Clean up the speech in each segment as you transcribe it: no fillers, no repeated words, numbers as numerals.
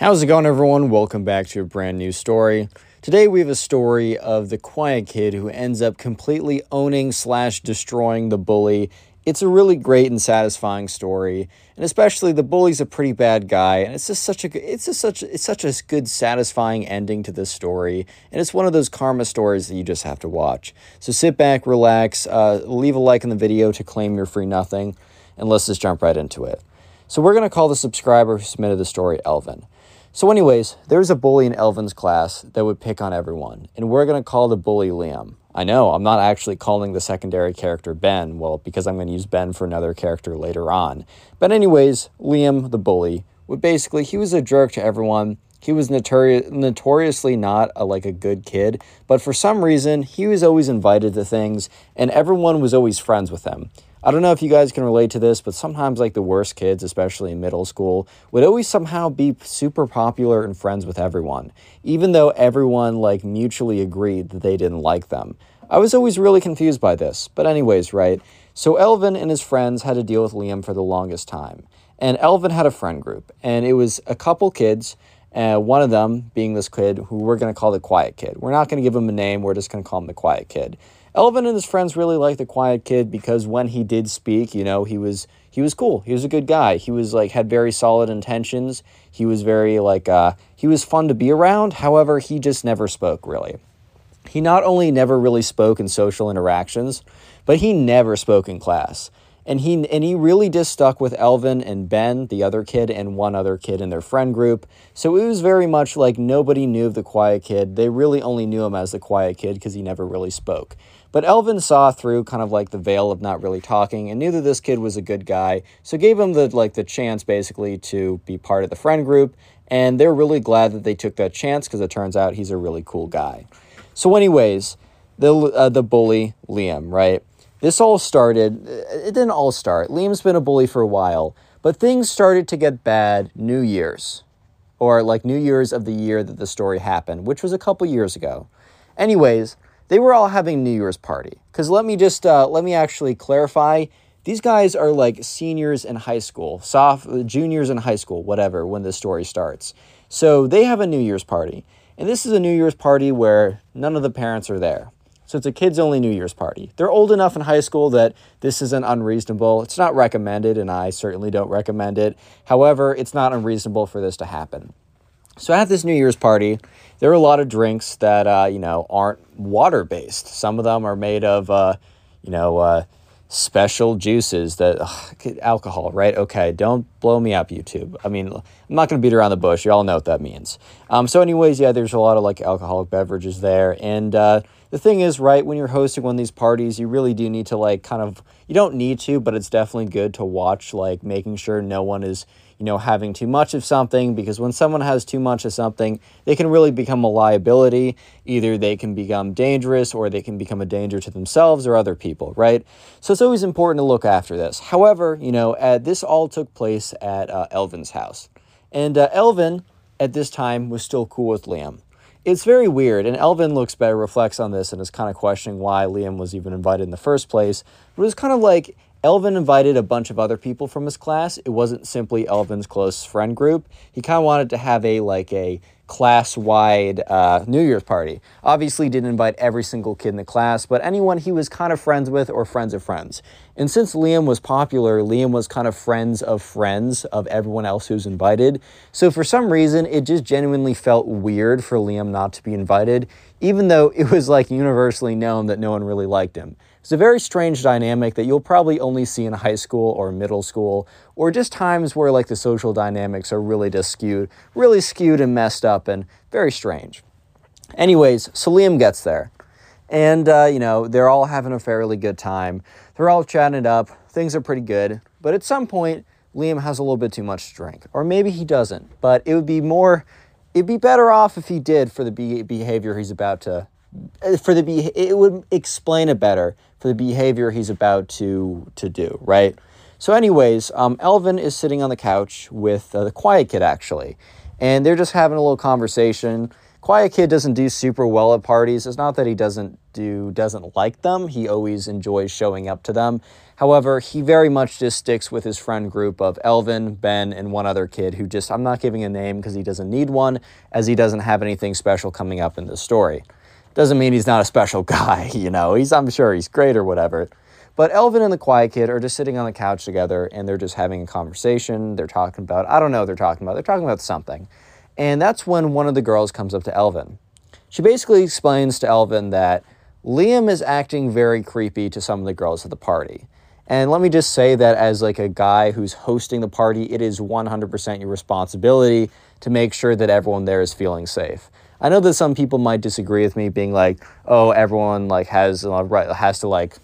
How's it going, everyone? Welcome back to a brand new story. Today we have a story of the quiet kid who ends up completely owning / destroying the bully. It's a really great and satisfying story, and especially the bully's a pretty bad guy, and it's such a good satisfying ending to this story, and it's one of those karma stories that you just have to watch. So sit back, relax, leave a like on the video to claim your free nothing, and let's just jump right into it. So we're going to call the subscriber who submitted the story Elvin. So anyways, there's a bully in Elvin's class that would pick on everyone, and we're going to call the bully Liam. I know, I'm not actually calling the secondary character Ben, well, because I'm going to use Ben for another character later on. But anyways, Liam, the bully, would basically, he was a jerk to everyone. He was notoriously not a good kid, but for some reason, he was always invited to things, and everyone was always friends with him. I don't know if you guys can relate to this, but sometimes the worst kids, especially in middle school, would always somehow be super popular and friends with everyone, even though everyone mutually agreed that they didn't like them. I was always really confused by this, but anyways, right? So Elvin and his friends had to deal with Liam for the longest time, and Elvin had a friend group, and it was a couple kids, one of them being this kid who we're going to call the quiet kid. We're not going to give him a name, we're just going to call him the quiet kid. Elvin and his friends really liked the quiet kid because when he did speak, he was cool. He was a good guy. He was had very solid intentions. He was very he was fun to be around. However, he just never spoke really. He not only never really spoke in social interactions, but he never spoke in class. And he really just stuck with Elvin and Ben, the other kid, and one other kid in their friend group. So it was very much nobody knew of the quiet kid. They really only knew him as the quiet kid because he never really spoke. But Elvin saw through the veil of not really talking and knew that this kid was a good guy, so gave him the chance basically to be part of the friend group, and they're really glad that they took that chance because it turns out he's a really cool guy. So anyways, the bully, Liam, right? This all started, it didn't all start, Liam's been a bully for a while, but things started to get bad New Year's, or New Year's of the year that the story happened, which was a couple years ago. Anyways, they were all having New Year's party. Because let me actually clarify. These guys are seniors in high school, juniors in high school, whatever, when this story starts. So they have a New Year's party. And this is a New Year's party where none of the parents are there. So it's a kids-only New Year's party. They're old enough in high school that this isn't unreasonable. It's not recommended, and I certainly don't recommend it. However, it's not unreasonable for this to happen. So at this New Year's party, there are a lot of drinks that, aren't water-based. Some of them are made of, special juices that, alcohol, right? Okay, don't blow me up, YouTube. I mean, I'm not going to beat around the bush. You all know what that means. So anyways, yeah, there's a lot of, alcoholic beverages there. And the thing is, right, when you're hosting one of these parties, you really do need to, you don't need to, but it's definitely good to watch, making sure no one is, having too much of something, because when someone has too much of something, they can really become a liability. Either they can become dangerous or they can become a danger to themselves or other people, right? So it's always important to look after this. However, this all took place at Elvin's house. And Elvin, at this time, was still cool with Liam. It's very weird, and Elvin reflects on this, and is kind of questioning why Liam was even invited in the first place. But it was Elvin invited a bunch of other people from his class. It wasn't simply Elvin's close friend group. He kind of wanted to have a class-wide New Year's party. Obviously, didn't invite every single kid in the class, but anyone he was kind of friends with or friends of friends. And since Liam was popular, Liam was kind of friends of everyone else who's invited. So for some reason, it just genuinely felt weird for Liam not to be invited, even though it was universally known that no one really liked him. It's a very strange dynamic that you'll probably only see in high school or middle school, or just times where the social dynamics are really just skewed and messed up and very strange. Anyways, so Liam gets there and, they're all having a fairly good time. They're all chatting it up. Things are pretty good. But at some point, Liam has a little bit too much to drink. Or maybe he doesn't, but it would be more, it'd be better off if he did for the behavior he's about to, it would explain it better for the behavior he's about to do, right? So anyways, Elvin is sitting on the couch with the Quiet Kid, actually, and they're just having a little conversation. Quiet Kid doesn't do super well at parties. It's not that he doesn't like them. He always enjoys showing up to them. However, he very much just sticks with his friend group of Elvin, Ben, and one other kid who just, I'm not giving a name because he doesn't need one, as he doesn't have anything special coming up in this story. Doesn't mean he's not a special guy, you know. I'm sure he's great or whatever. But Elvin and the Quiet Kid are just sitting on the couch together, and they're just having a conversation. They're talking about, I don't know what they're talking about. They're talking about something. And that's when one of the girls comes up to Elvin. She basically explains to Elvin that Liam is acting very creepy to some of the girls at the party. And let me just say that as like a guy who's hosting the party, it is 100% your responsibility to make sure that everyone there is feeling safe. I know that some people might disagree with me being like, oh, everyone like has to like,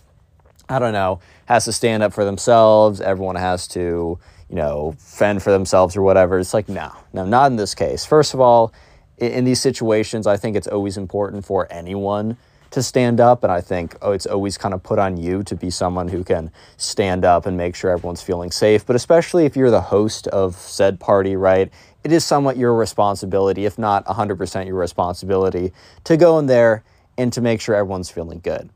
I don't know, has to stand up for themselves. Everyone has to, you know, fend for themselves or whatever. It's like, no, not in this case. First of all, in these situations, I think it's always important for anyone to stand up. And I think, it's always kind of put on you to be someone who can stand up and make sure everyone's feeling safe. But especially if you're the host of said party, right? It is somewhat your responsibility, if not 100% your responsibility, to go in there and to make sure everyone's feeling good.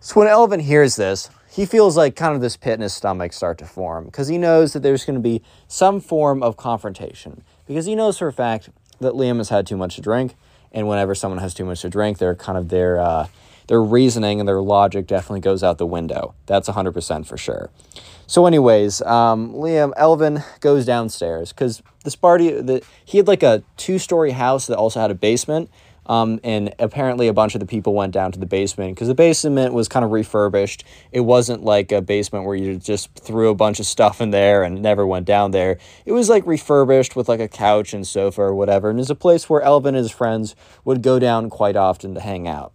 So when Elvin hears this, he feels like kind of this pit in his stomach start to form, because he knows that there's going to be some form of confrontation, because he knows for a fact that Liam has had too much to drink, and whenever someone has too much to drink, they're kind of their reasoning and their logic definitely goes out the window. That's 100% for sure. So anyways, Elvin goes downstairs, because this party, he had like a 2-story house that also had a basement. And apparently a bunch of the people went down to the basement because the basement was kind of refurbished. It wasn't like a basement where you just threw a bunch of stuff in there and never went down there. It was like refurbished with like a couch and sofa or whatever. And it's a place where Elvin and his friends would go down quite often to hang out.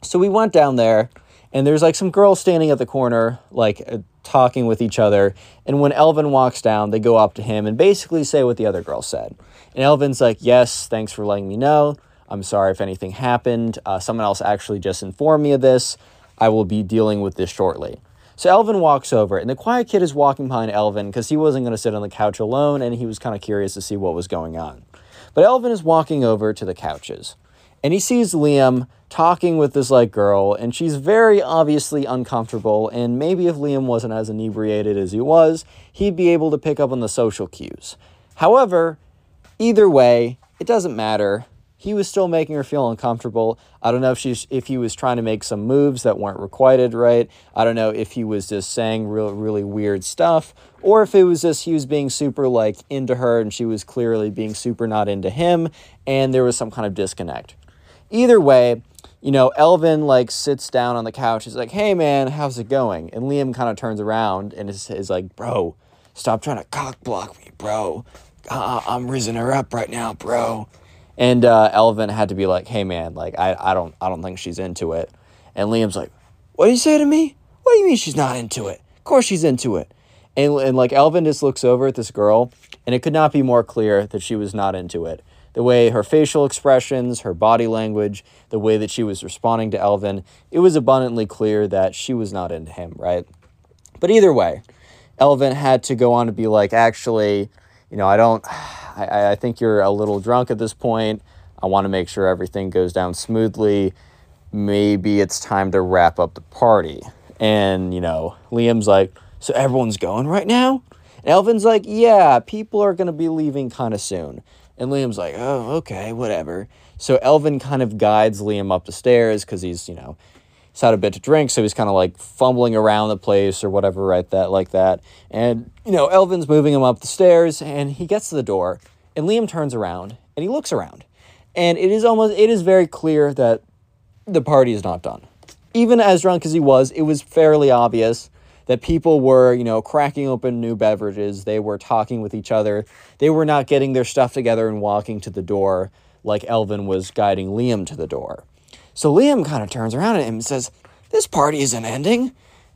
So we went down there, and there's like some girls standing at the corner, like talking with each other. And when Elvin walks down, they go up to him and basically say what the other girl said. And Elvin's like, yes, thanks for letting me know. I'm sorry if anything happened. Someone else actually just informed me of this. I will be dealing with this shortly. So Elvin walks over, and the Quiet Kid is walking behind Elvin because he wasn't going to sit on the couch alone, and he was kind of curious to see what was going on. But Elvin is walking over to the couches, and he sees Liam talking with this like girl, and she's very obviously uncomfortable, and maybe if Liam wasn't as inebriated as he was, he'd be able to pick up on the social cues. However, either way, it doesn't matter. He was still making her feel uncomfortable. I don't know if he was trying to make some moves that weren't requited, right? I don't know if he was just saying really weird stuff, or if it was just he was being super like into her and she was clearly being super not into him, and there was some kind of disconnect. Either way, you know, Elvin like sits down on the couch. He's like, hey man, how's it going? And Liam kind of turns around and is like, bro, stop trying to cock block me, bro. I'm rizzing her up right now, bro. And Elvin had to be like, hey man, like I don't think she's into it. And Liam's like, what do you say to me? What do you mean she's not into it? Of course she's into it. And like Elvin just looks over at this girl, and it could not be more clear that she was not into it. The way her facial expressions, her body language, the way that she was responding to Elvin, it was abundantly clear that she was not into him, right? But either way, Elvin had to go on to be like, actually, you know, I think you're a little drunk at this point. I want to make sure everything goes down smoothly. Maybe it's time to wrap up the party. And, you know, Liam's like, so everyone's going right now? And Elvin's like, yeah, people are going to be leaving kind of soon. And Liam's like, oh, okay, whatever. So Elvin kind of guides Liam up the stairs because he's, you know, he's had a bit to drink, so he's kind of like fumbling around the place or whatever, right? And, you know, Elvin's moving him up the stairs, and he gets to the door, and Liam turns around and he looks around, and it is very clear that the party is not done. Even as drunk as he was, it was fairly obvious that people were, you know, cracking open new beverages. They were talking with each other. They were not getting their stuff together and walking to the door like Elvin was guiding Liam to the door. So Liam kind of turns around at him and says, this party isn't ending.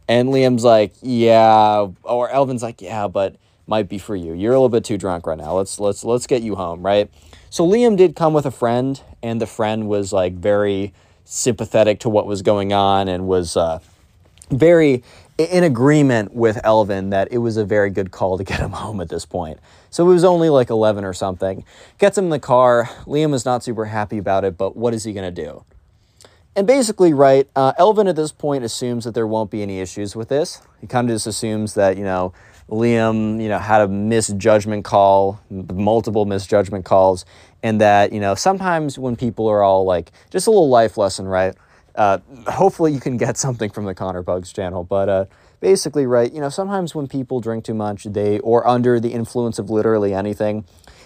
And Liam's like, yeah, or Elvin's like, yeah, but might be for you. You're a little bit too drunk right now. Let's get you home, right? So Liam did come with a friend, and the friend was like very sympathetic to what was going on and was very in agreement with Elvin that it was a very good call to get him home at this point. So it was only like 11 or something. Gets him in the car. Liam is not super happy about it, but what is he going to do? And basically, right, Elvin at this point assumes that there won't be any issues with this. He kind of just assumes that, you know, Liam, you know, had a misjudgment call, multiple misjudgment calls, and that, you know, sometimes when people are all like, just a little life lesson, right? Hopefully you can get something from the Connor Pugs channel, but basically, right, you know, sometimes when people drink too much, they, or under the influence of literally anything,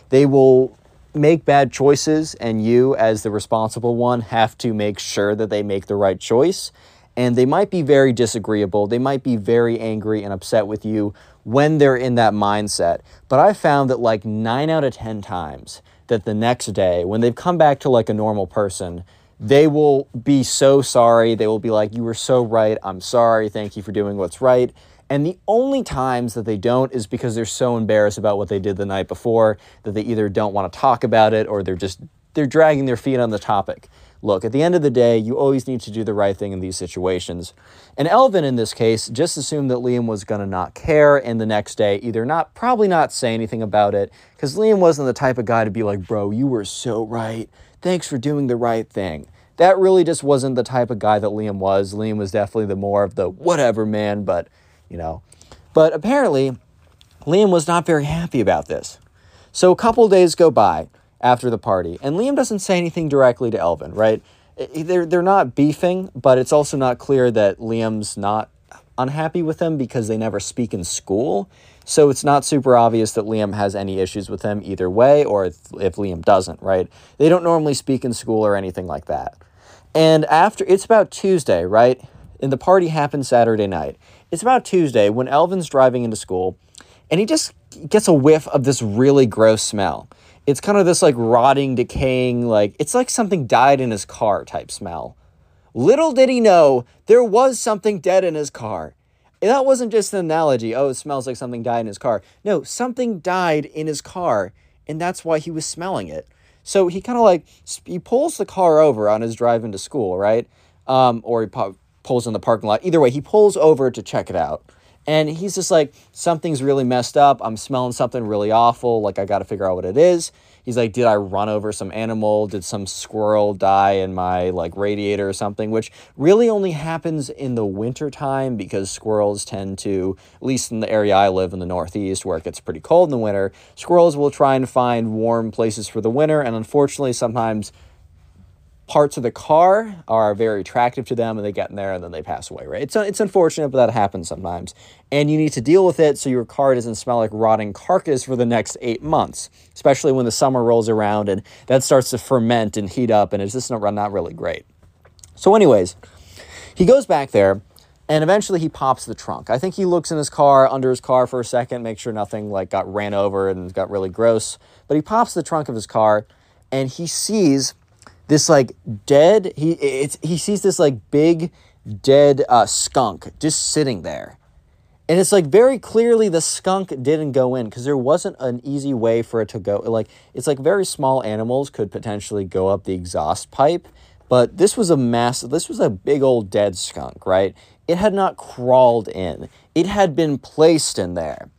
they will make bad choices, and you, as the responsible one, have to make sure that they make the right choice. And they might be very disagreeable, they might be very angry and upset with you when they're in that mindset. But I found that like 9 out of 10 times that the next day, when they've come back to like a normal person, they will be so sorry. They will be like, you were so right. I'm sorry. Thank you for doing what's right. And the only times that they don't is because they're so embarrassed about what they did the night before that they either don't want to talk about it or they're dragging their feet on the topic. Look, at the end of the day, you always need to do the right thing in these situations. And Elvin, in this case, just assumed that Liam was going to not care, and the next day either not, probably not say anything about it, because Liam wasn't the type of guy to be like, bro, you were so right. Thanks for doing the right thing. That really just wasn't the type of guy that Liam was. Liam was definitely the more of the whatever man, but, you know. But apparently, Liam was not very happy about this. So a couple days go by after the party, and Liam doesn't say anything directly to Elvin, right? They're not beefing, but it's also not clear that Liam's not unhappy with him because they never speak in school. So it's not super obvious that Liam has any issues with him either way, or if Liam doesn't, right? They don't normally speak in school or anything like that. And after, it's about Tuesday, right? And the party happened Saturday night. It's about Tuesday when Elvin's driving into school, and he just gets a whiff of this really gross smell. It's kind of this like rotting, decaying, like, it's like something died in his car type smell. Little did he know there was something dead in his car. And that wasn't just an analogy. Oh, it smells like something died in his car. No, something died in his car, and that's why he was smelling it. So he kind of like, he pulls the car over on his drive into school, right? Or he pulls in the parking lot. Either way, he pulls over to check it out. And he's just like, something's really messed up. I'm smelling something really awful. Like, I got to figure out what it is. He's like, did I run over some animal? Did some squirrel die in my, like, radiator or something? Which really only happens in the wintertime because squirrels tend to, at least in the area I live in the Northeast where it gets pretty cold in the winter, squirrels will try and find warm places for the winter. And unfortunately, sometimes parts of the car are very attractive to them, and they get in there and then they pass away, right? It's unfortunate, but that happens sometimes. And you need to deal with it so your car doesn't smell like rotting carcass for the next 8 months, especially when the summer rolls around and that starts to ferment and heat up, and it's just not really great. So anyways, he goes back there, and eventually he pops the trunk. I think he looks in his car, under his car for a second, make sure nothing like got ran over and got really gross. But he pops the trunk of his car, and he sees this like dead, he sees this like big dead skunk just sitting there. And it's like very clearly the skunk didn't go in because there wasn't an easy way for it to go. Like, it's like very small animals could potentially go up the exhaust pipe, but this was a big old dead skunk, right? It had not crawled in. It had been placed in there.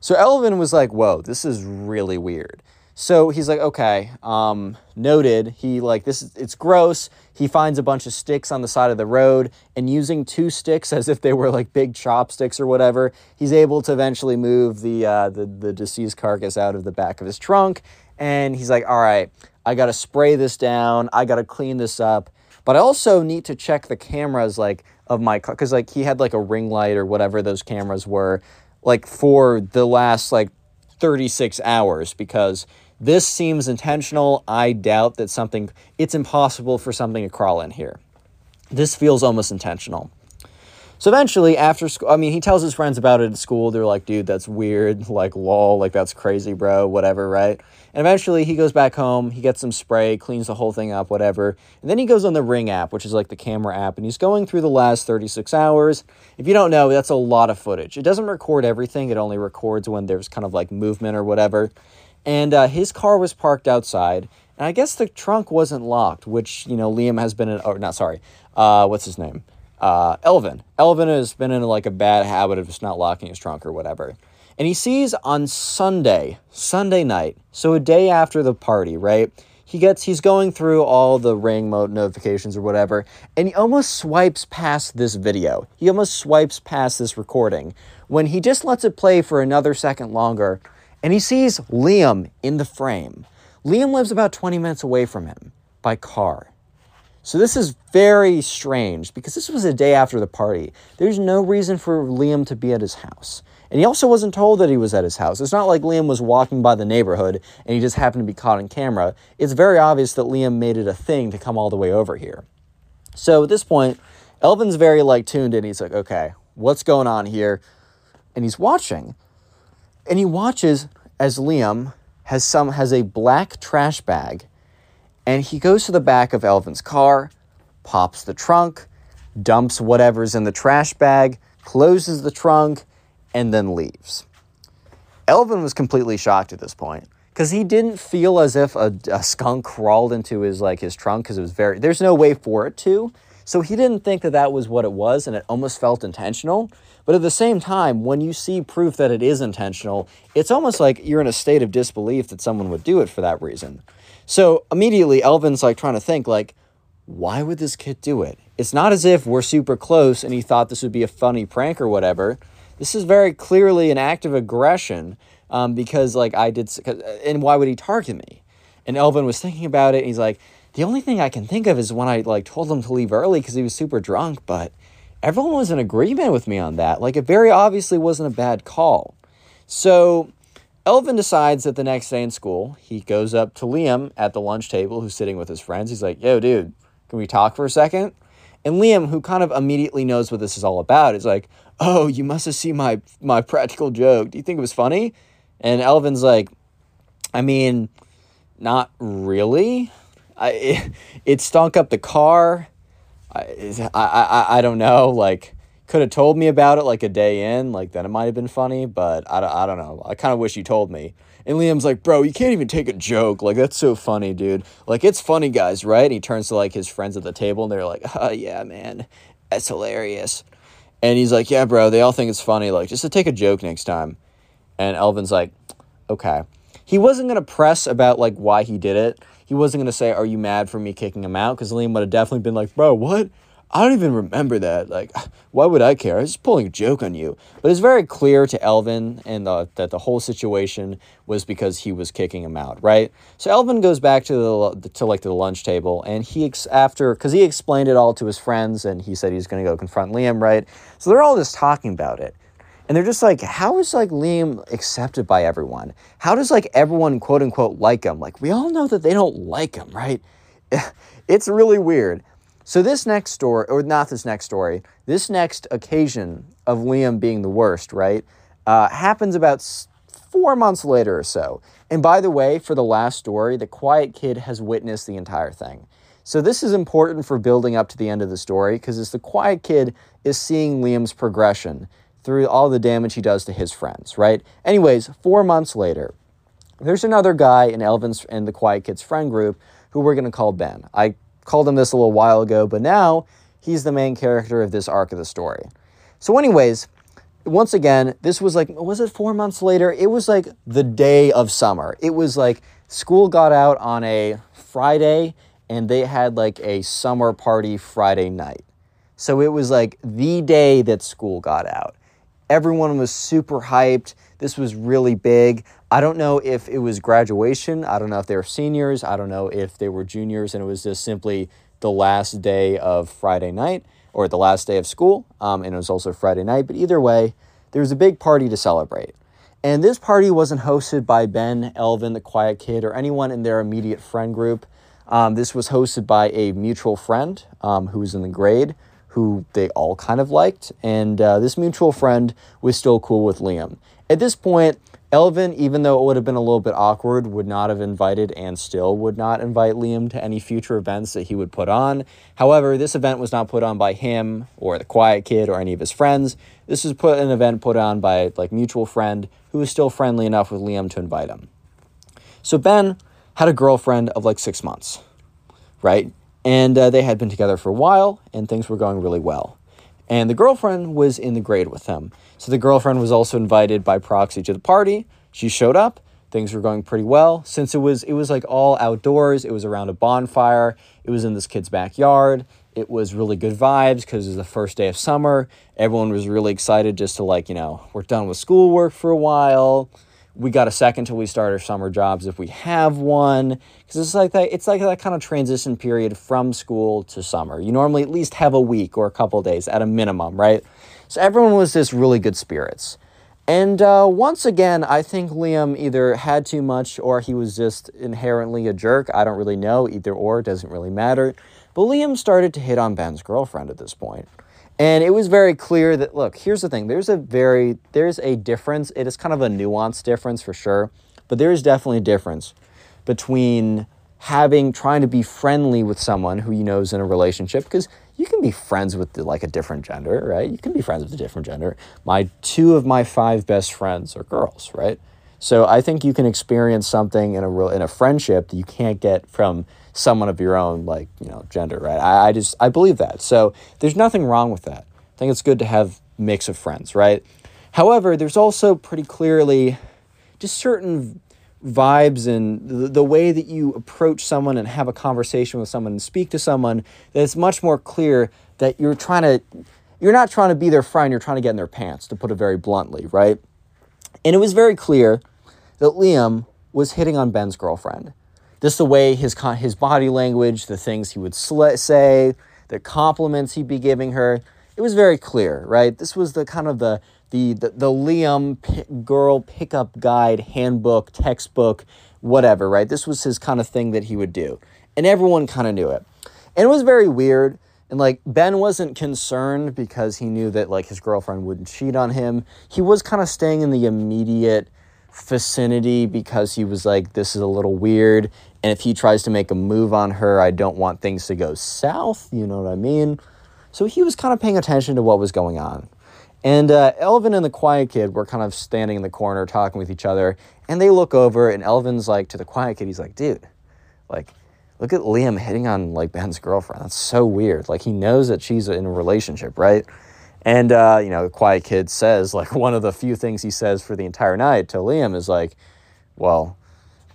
So Elvin was like, whoa, this is really weird. So he's like, okay, noted. He like, it's gross. He finds a bunch of sticks on the side of the road, and using two sticks as if they were like big chopsticks or whatever, he's able to eventually move the deceased carcass out of the back of his trunk. And he's like, all right, I got to spray this down. I got to clean this up. But I also need to check the cameras like of my car, because like he had like a ring light or whatever those cameras were like for the last like 36 hours because this seems intentional. I doubt that it's impossible for something to crawl in here. This feels almost intentional. So eventually after school, I mean, he tells his friends about it at school. They're like, dude, that's weird. Like, lol, like, that's crazy, bro, whatever, right? And eventually he goes back home. He gets some spray, cleans the whole thing up, whatever. And then he goes on the Ring app, which is like the camera app. And he's going through the last 36 hours. If you don't know, that's a lot of footage. It doesn't record everything. It only records when there's kind of like movement or whatever. And his car was parked outside. And I guess the trunk wasn't locked, which, you know, Liam has been in, or not, sorry, what's his name? Elvin. Elvin has been in like a bad habit of just not locking his trunk or whatever. And he sees on Sunday night, so a day after the party, right? He's going through all the Ring notifications or whatever, and he almost swipes past this video. He almost swipes past this recording when he just lets it play for another second longer, and he sees Liam in the frame. Liam lives about 20 minutes away from him by car. So this is very strange because this was a day after the party. There's no reason for Liam to be at his house. And he also wasn't told that he was at his house. It's not like Liam was walking by the neighborhood and he just happened to be caught on camera. It's very obvious that Liam made it a thing to come all the way over here. So at this point, Elvin's very like tuned in. He's like, okay, what's going on here? And he's watching. And he watches as Liam has a black trash bag. And he goes to the back of Elvin's car, pops the trunk, dumps whatever's in the trash bag, closes the trunk, and then leaves. Elvin was completely shocked at this point because he didn't feel as if a skunk crawled into his trunk because it was there's no way for it to. So he didn't think that that was what it was, and it almost felt intentional. But at the same time, when you see proof that it is intentional, it's almost like you're in a state of disbelief that someone would do it for that reason. So immediately Elvin's like trying to think like, why would this kid do it? It's not as if we're super close and he thought this would be a funny prank or whatever. This is very clearly an act of aggression because like and why would he target me? And Elvin was thinking about it and he's like, the only thing I can think of is when I like told him to leave early because he was super drunk, but everyone was in agreement with me on that. Like it very obviously wasn't a bad call. So Elvin decides that the next day in school, he goes up to Liam at the lunch table who's sitting with his friends. He's like, yo, dude, can we talk for a second? And Liam, who kind of immediately knows what this is all about, is like, oh, you must have seen my practical joke. Do you think it was funny? And Elvin's like, I mean, not really. It stunk up the car. I don't know, like... Could have told me about it like a day in, like then it might have been funny, but I don't know. I kind of wish you told me. And Liam's like, bro, you can't even take a joke. Like, that's so funny, dude. Like, it's funny, guys, right? And he turns to like his friends at the table and they're like, oh, yeah, man, that's hilarious. And he's like, yeah, bro, they all think it's funny. Like, just to take a joke next time. And Elvin's like, okay. He wasn't going to press about like why he did it. He wasn't going to say, are you mad for me kicking him out? Because Liam would have definitely been like, bro, what? I don't even remember that. Like, why would I care? I was just pulling a joke on you. But it's very clear to Elvin and that the whole situation was because he was kicking him out, right? So Elvin goes back to the lunch table, and he explained it all to his friends, and he said he's going to go confront Liam, right? So they're all just talking about it. And they're just like, how is, like, Liam accepted by everyone? How does, like, everyone, quote-unquote, like him? Like, we all know that they don't like him, right? It's really weird. So this next occasion of Liam being the worst, right, happens about 4 months later or so. And by the way, for the last story, the quiet kid has witnessed the entire thing. So this is important for building up to the end of the story because it's the quiet kid is seeing Liam's progression through all the damage he does to his friends, right? Anyways, 4 months later, there's another guy in Elvin's and the quiet kid's friend group who we're going to call Ben. I called him this a little while ago, but now he's the main character of this arc of the story. So anyways, once again, this was like, was it 4 months later? It was like the day of summer. It was like school got out on a Friday and they had like a summer party Friday night. So it was like the day that school got out. Everyone was super hyped. This was really big. I don't know if it was graduation. I don't know if they were seniors. I don't know if they were juniors and it was just simply the last day of Friday night or the last day of school. And it was also Friday night. But either way, there was a big party to celebrate. And this party wasn't hosted by Ben, Elvin, the quiet kid, or anyone in their immediate friend group. This was hosted by a mutual friend who was in the grade, who they all kind of liked, and this mutual friend was still cool with Liam. At this point, Elvin, even though it would have been a little bit awkward, would not have invited and still would not invite Liam to any future events that he would put on. However, this event was not put on by him or the Quiet Kid or any of his friends. This was an event put on by like mutual friend who was still friendly enough with Liam to invite him. So Ben had a girlfriend of like 6 months, right? And they had been together for a while and things were going really well. And the girlfriend was in the grade with him. So the girlfriend was also invited by proxy to the party. She showed up. Things were going pretty well. Since it was like all outdoors, it was around a bonfire. It was in this kid's backyard. It was really good vibes because it was the first day of summer. Everyone was really excited just to like, you know, we're done with schoolwork for a while. We got a second till we start our summer jobs if we have one. Because it's like that kind of transition period from school to summer. You normally at least have a week or a couple days at a minimum, right? So everyone was just really good spirits. And once again, I think Liam either had too much or he was just inherently a jerk. I don't really know. Either or, it doesn't really matter. But Liam started to hit on Ben's girlfriend at this point. And it was very clear that, look, here's the thing. There's a difference. It is kind of a nuanced difference for sure. But there is definitely a difference between trying to be friendly with someone who you know is in a relationship. Because you can be friends with like a different gender, right? You can be friends with a different gender. Two of my 5 best friends are girls, right? So I think you can experience something in a friendship that you can't get from someone of your own, like, you know, gender, right? I believe that. So there's nothing wrong with that. I think it's good to have a mix of friends, right? However, there's also pretty clearly just certain vibes and the way that you approach someone and have a conversation with someone and speak to someone that it's much more clear that you're not trying to be their friend, you're trying to get in their pants, to put it very bluntly, right? And it was very clear that Liam was hitting on Ben's girlfriend. Just the way his body language, the things he would say, the compliments he'd be giving her, it was very clear, right? This was the kind of the Liam girl pickup guide, handbook, textbook, whatever, right? This was his kind of thing that he would do. And everyone kind of knew it. And it was very weird. And, like, Ben wasn't concerned because he knew that, like, his girlfriend wouldn't cheat on him. He was kind of staying in the immediate vicinity because he was like, this is a little weird. And if he tries to make a move on her, I don't want things to go south. You know what I mean? So he was kind of paying attention to what was going on. And Elvin and the Quiet Kid were kind of standing in the corner talking with each other. And they look over, and Elvin's like, to the Quiet Kid, he's like, dude, like, look at Liam hitting on, like, Ben's girlfriend. That's so weird. Like, he knows that she's in a relationship, right? And, you know, the Quiet Kid says, like, one of the few things he says for the entire night to Liam is, like, well,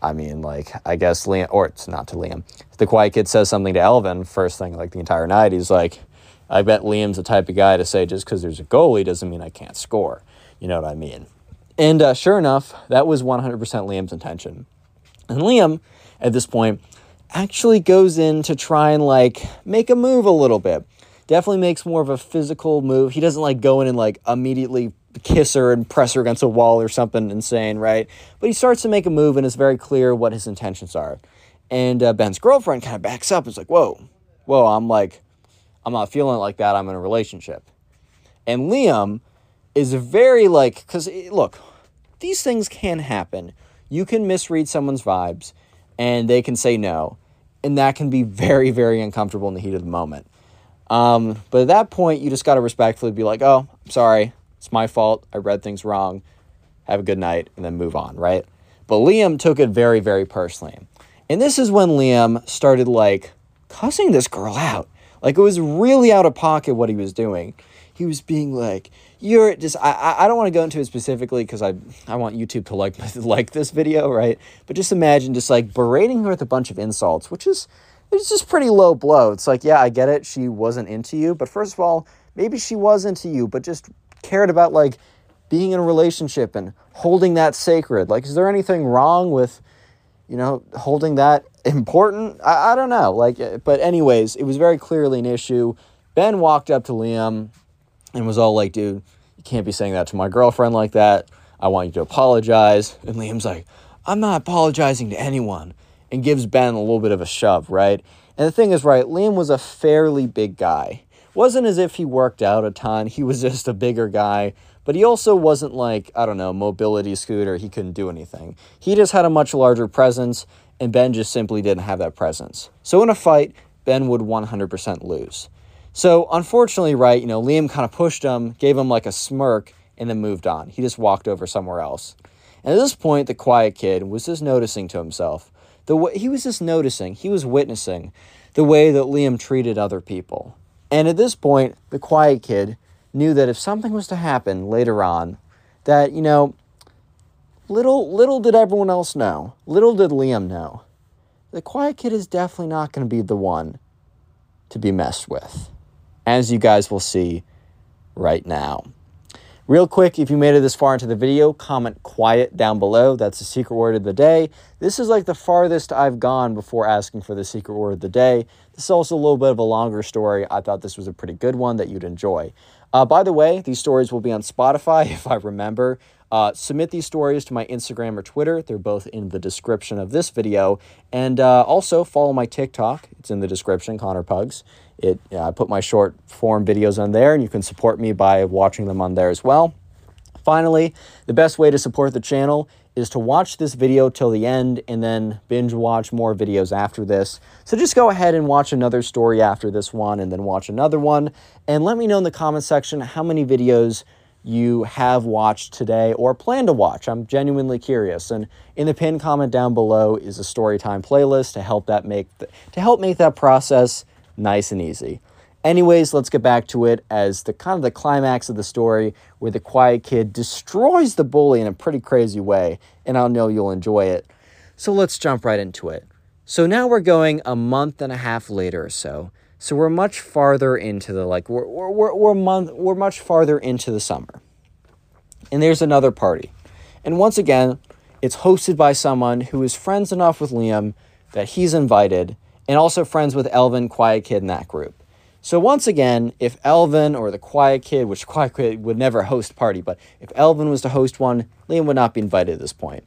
I mean, like, I guess Liam, or it's not to Liam. The Quiet Kid says something to Elvin, first thing, like, the entire night. He's like, I bet Liam's the type of guy to say just because there's a goalie doesn't mean I can't score. You know what I mean? And sure enough, that was 100% Liam's intention. And Liam, at this point, actually goes in to try and, like, make a move a little bit. Definitely makes more of a physical move. He doesn't, like, go in and, like, immediately kiss her and press her against a wall or something insane, right? But he starts to make a move, and it's very clear what his intentions are. And Ben's girlfriend kind of backs up and is like, whoa, I'm not feeling like that. I'm in a relationship. And Liam is very, like, because, look, these things can happen. You can misread someone's vibes, and they can say no. And that can be very, very uncomfortable in the heat of the moment. But at that point, you just got to respectfully be like, oh, I'm sorry. It's my fault. I read things wrong. Have a good night. And then move on, right? But Liam took it very, very personally. And this is when Liam started, like, cussing this girl out. Like, it was really out of pocket what he was doing. He was being like, you're just, I don't want to go into it specifically because I want YouTube to like this video, right? But just imagine just, like, berating her with a bunch of insults, which is, it's just pretty low blow. It's like, yeah, I get it. She wasn't into you. But first of all, maybe she was into you, but just cared about, like, being in a relationship and holding that sacred. Like, is there anything wrong with, you know, holding that important? I don't know. Like, but anyways, it was very clearly an issue. Ben walked up to Liam and was all like, dude, you can't be saying that to my girlfriend like that. I want you to apologize. And Liam's like, I'm not apologizing to anyone. And gives Ben a little bit of a shove, right? And the thing is, right, Liam was a fairly big guy, wasn't as if he worked out a ton. He was just a bigger guy, but he also wasn't like, I don't know, mobility scooter. He couldn't do anything. He just had a much larger presence, and Ben just simply didn't have that presence. So in a fight, Ben would 100% lose. So unfortunately, right, you know, Liam kind of pushed him, gave him like a smirk, and then moved on. He just walked over somewhere else. And at this point, the quiet kid was just noticing to himself, he was witnessing the way that Liam treated other people. And at this point, the quiet kid knew that if something was to happen later on, that, you know, little did everyone else know, little did Liam know, the quiet kid is definitely not going to be the one to be messed with, as you guys will see right now. Real quick, if you made it this far into the video, comment quiet down below. That's the secret word of the day. This is like the farthest I've gone before asking for the secret word of the day. This is also a little bit of a longer story. I thought this was a pretty good one that you'd enjoy. By the way, these stories will be on Spotify if I remember. Submit these stories to my Instagram or Twitter. They're both in the description of this video. And also follow my TikTok. It's in the description, Connor Pugs. I put my short form videos on there, and you can support me by watching them on there as well. Finally, the best way to support the channel is to watch this video till the end and then binge watch more videos after this. So just go ahead and watch another story after this one and then watch another one. And let me know in the comment section how many videos you have watched today or plan to watch. I'm genuinely curious. And in the pinned comment down below is a story time playlist to help that make that process nice and easy. Anyways, let's get back to it as the kind of the climax of the story where the quiet kid destroys the bully in a pretty crazy way, and I know you'll enjoy it. So let's jump right into it. So now we're going a month and a half later or so. So we're much farther into the we're much farther into the summer. And there's another party. And once again, it's hosted by someone who is friends enough with Liam that he's invited, and also friends with Elvin, quiet kid, in that group. So once again, if Elvin or the quiet kid, which quiet kid would never host a party, but if Elvin was to host one, Liam would not be invited at this point.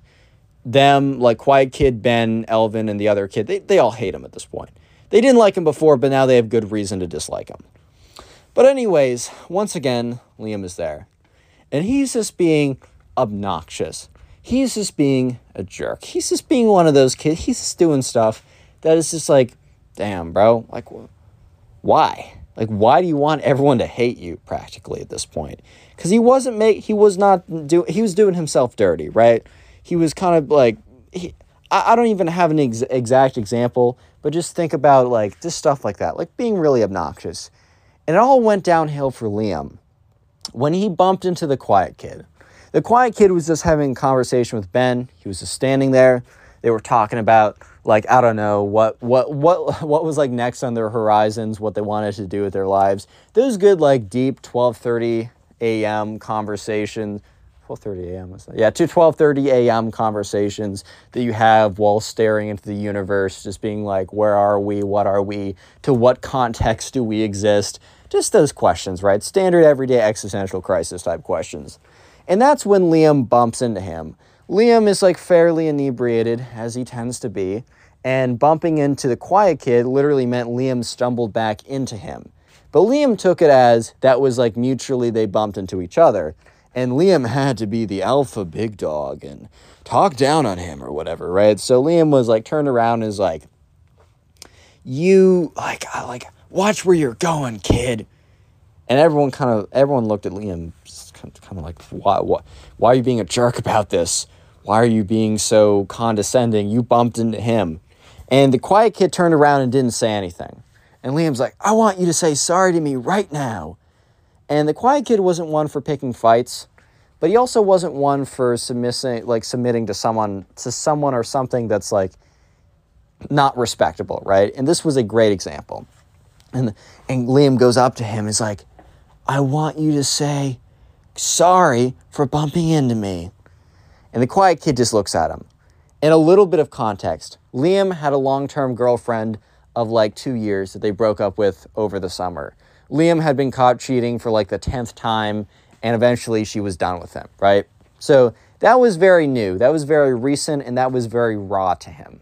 Them, like quiet kid, Ben, Elvin, and the other kid, they all hate him at this point. They didn't like him before, but now they have good reason to dislike him. But anyways, once again, Liam is there. And he's just being obnoxious. He's just being a jerk. He's just being one of those kids. He's just doing stuff that is just like, damn, bro. Like, why? Like, why do you want everyone to hate you practically at this point? Because he was doing himself dirty, right? He was kind of like, I don't even have an exact example, but just think about like just stuff like that, like being really obnoxious. And it all went downhill for Liam when he bumped into the quiet kid. The quiet kid was just having a conversation with Ben. He was just standing there. They were talking about, like, I don't know, what was, like, next on their horizons, what they wanted to do with their lives. Those good, like, deep 12:30 a.m. conversations. 12:30 a.m. was that? Yeah, 12:30 a.m. conversations that you have while staring into the universe, just being like, where are we? What are we? To what context do we exist? Just those questions, right? Standard, everyday, existential crisis type questions. And that's when Liam bumps into him. Liam is like fairly inebriated, as he tends to be, and bumping into the quiet kid literally meant Liam stumbled back into him. But Liam took it as that was like mutually they bumped into each other, and Liam had to be the alpha big dog and talk down on him or whatever, right? So Liam was like turned around and is like, you like watch where you're going, kid. And everyone looked at Liam kind of like, why are you being a jerk about this? Why are you being so condescending? You bumped into him. And the quiet kid turned around and didn't say anything. And Liam's like, I want you to say sorry to me right now. And the quiet kid wasn't one for picking fights, but he also wasn't one for submitting to someone or something that's like not respectable, right? And this was a great example. And Liam goes up to him and is like, I want you to say sorry for bumping into me. And the quiet kid just looks at him. In a little bit of context, Liam had a long-term girlfriend of like 2 years that they broke up with over the summer. Liam had been caught cheating for like the 10th time, and eventually she was done with him, right? So that was very new, that was very recent, and that was very raw to him.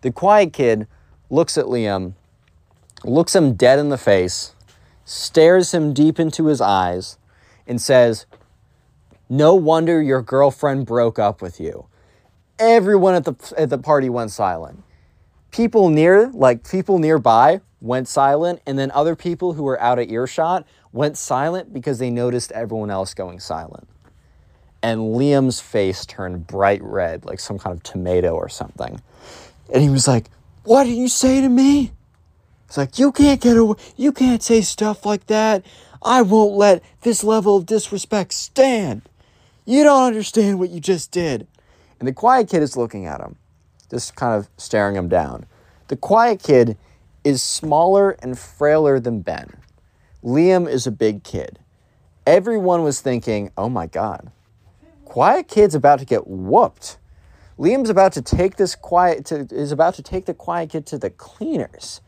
The quiet kid looks at Liam, looks him dead in the face, stares him deep into his eyes and says, "No wonder your girlfriend broke up with you." Everyone at the party went silent. People nearby went silent, and then other people who were out of earshot went silent because they noticed everyone else going silent. And Liam's face turned bright red, like some kind of tomato or something. And he was like, "What did you say to me?" It's like, "You can't get away. You can't say stuff like that. I won't let this level of disrespect stand. You don't understand what you just did." And the quiet kid is looking at him, just kind of staring him down. The quiet kid is smaller and frailer than Ben. Liam is a big kid. Everyone was thinking, "Oh my God, quiet kid's about to get whooped. Liam's about to take the quiet kid to the cleaners.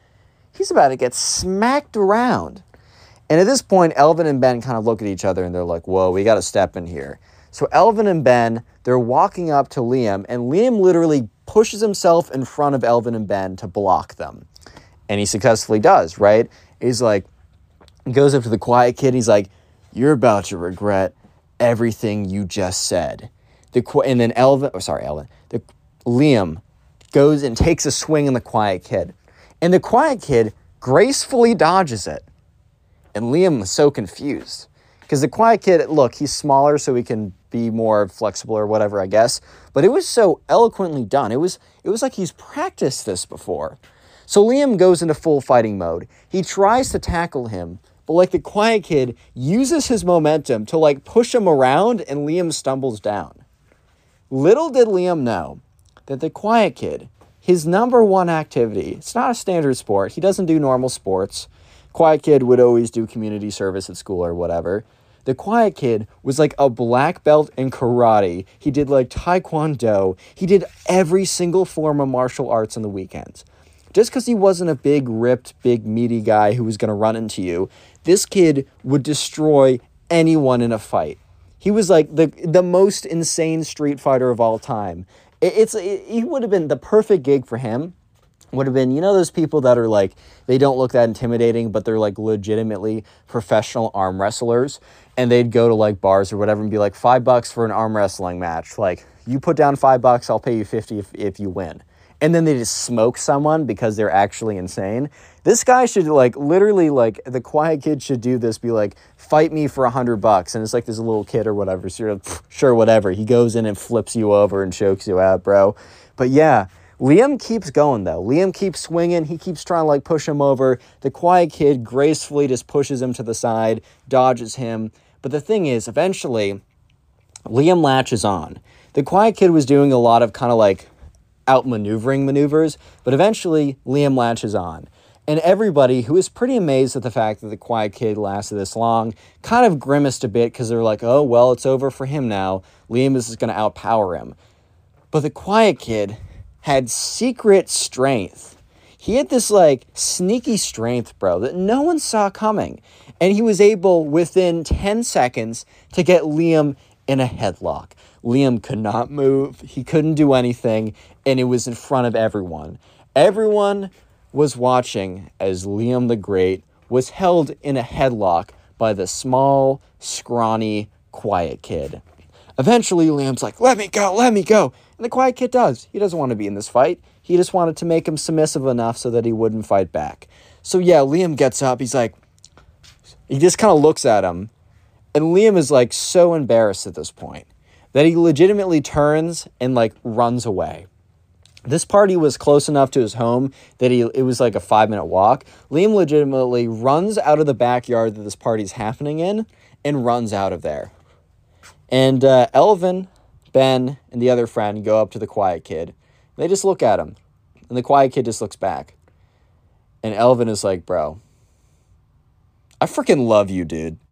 He's about to get smacked around." And at this point, Elvin and Ben kind of look at each other and they're like, "Whoa, we got to step in here." So Elvin and Ben, they're walking up to Liam, and Liam literally pushes himself in front of Elvin and Ben to block them. And he successfully does, right? He's like, he goes up to the quiet kid. He's like, "You're about to regret everything you just said." Liam goes and takes a swing on the quiet kid. And the quiet kid gracefully dodges it. And Liam was so confused. Because the quiet kid, look, he's smaller so he can be more flexible or whatever, I guess. But it was so eloquently done. It was like he's practiced this before. So Liam goes into full fighting mode. He tries to tackle him, but like the quiet kid uses his momentum to like push him around, and Liam stumbles down. Little did Liam know that the quiet kid, his number one activity, it's not a standard sport. He doesn't do normal sports. Quiet kid would always do community service at school or whatever. The quiet kid was like a black belt in karate. He did like taekwondo. He did every single form of martial arts on the weekends. Just because he wasn't a big, ripped, big, meaty guy who was going to run into you, this kid would destroy anyone in a fight. He was like the most insane street fighter of all time. He would have been the perfect gig for him. Would have been, you know, those people that are like, they don't look that intimidating, but they're like legitimately professional arm wrestlers. And they'd go to like bars or whatever and be like, $5 for an arm wrestling match. Like, you put down $5, I'll pay you 50 if you win. And then they just smoke someone because they're actually insane. This guy should like, literally like, the quiet kid should do this, be like, "Fight me for $100. And it's like this little kid or whatever. So you're like, sure, whatever. He goes in and flips you over and chokes you out, bro. But yeah. Liam keeps going, though. Liam keeps swinging. He keeps trying to, like, push him over. The quiet kid gracefully just pushes him to the side, dodges him. But the thing is, eventually, Liam latches on. The quiet kid was doing a lot of kind of, like, outmaneuvering maneuvers. But eventually, Liam latches on. And everybody, who is pretty amazed at the fact that the quiet kid lasted this long, kind of grimaced a bit because they're like, "Oh, well, it's over for him now. Liam is going to outpower him." But the quiet kid had secret strength. He had this like sneaky strength, bro, that no one saw coming. And he was able within 10 seconds to get Liam in a headlock. Liam could not move. He couldn't do anything. And it was in front of everyone. Everyone was watching as Liam the Great was held in a headlock by the small, scrawny, quiet kid. Eventually, Liam's like, "Let me go, let me go." And the quiet kid does. He doesn't want to be in this fight. He just wanted to make him submissive enough so that he wouldn't fight back. So yeah, Liam gets up. He's like, he just kind of looks at him. And Liam is like so embarrassed at this point that he legitimately turns and like runs away. This party was close enough to his home that it was like a 5-minute walk. Liam legitimately runs out of the backyard that this party's happening in and runs out of there. And Elvin, Ben, and the other friend go up to the quiet kid. They just look at him. And the quiet kid just looks back. And Elvin is like, "Bro, I freaking love you, dude."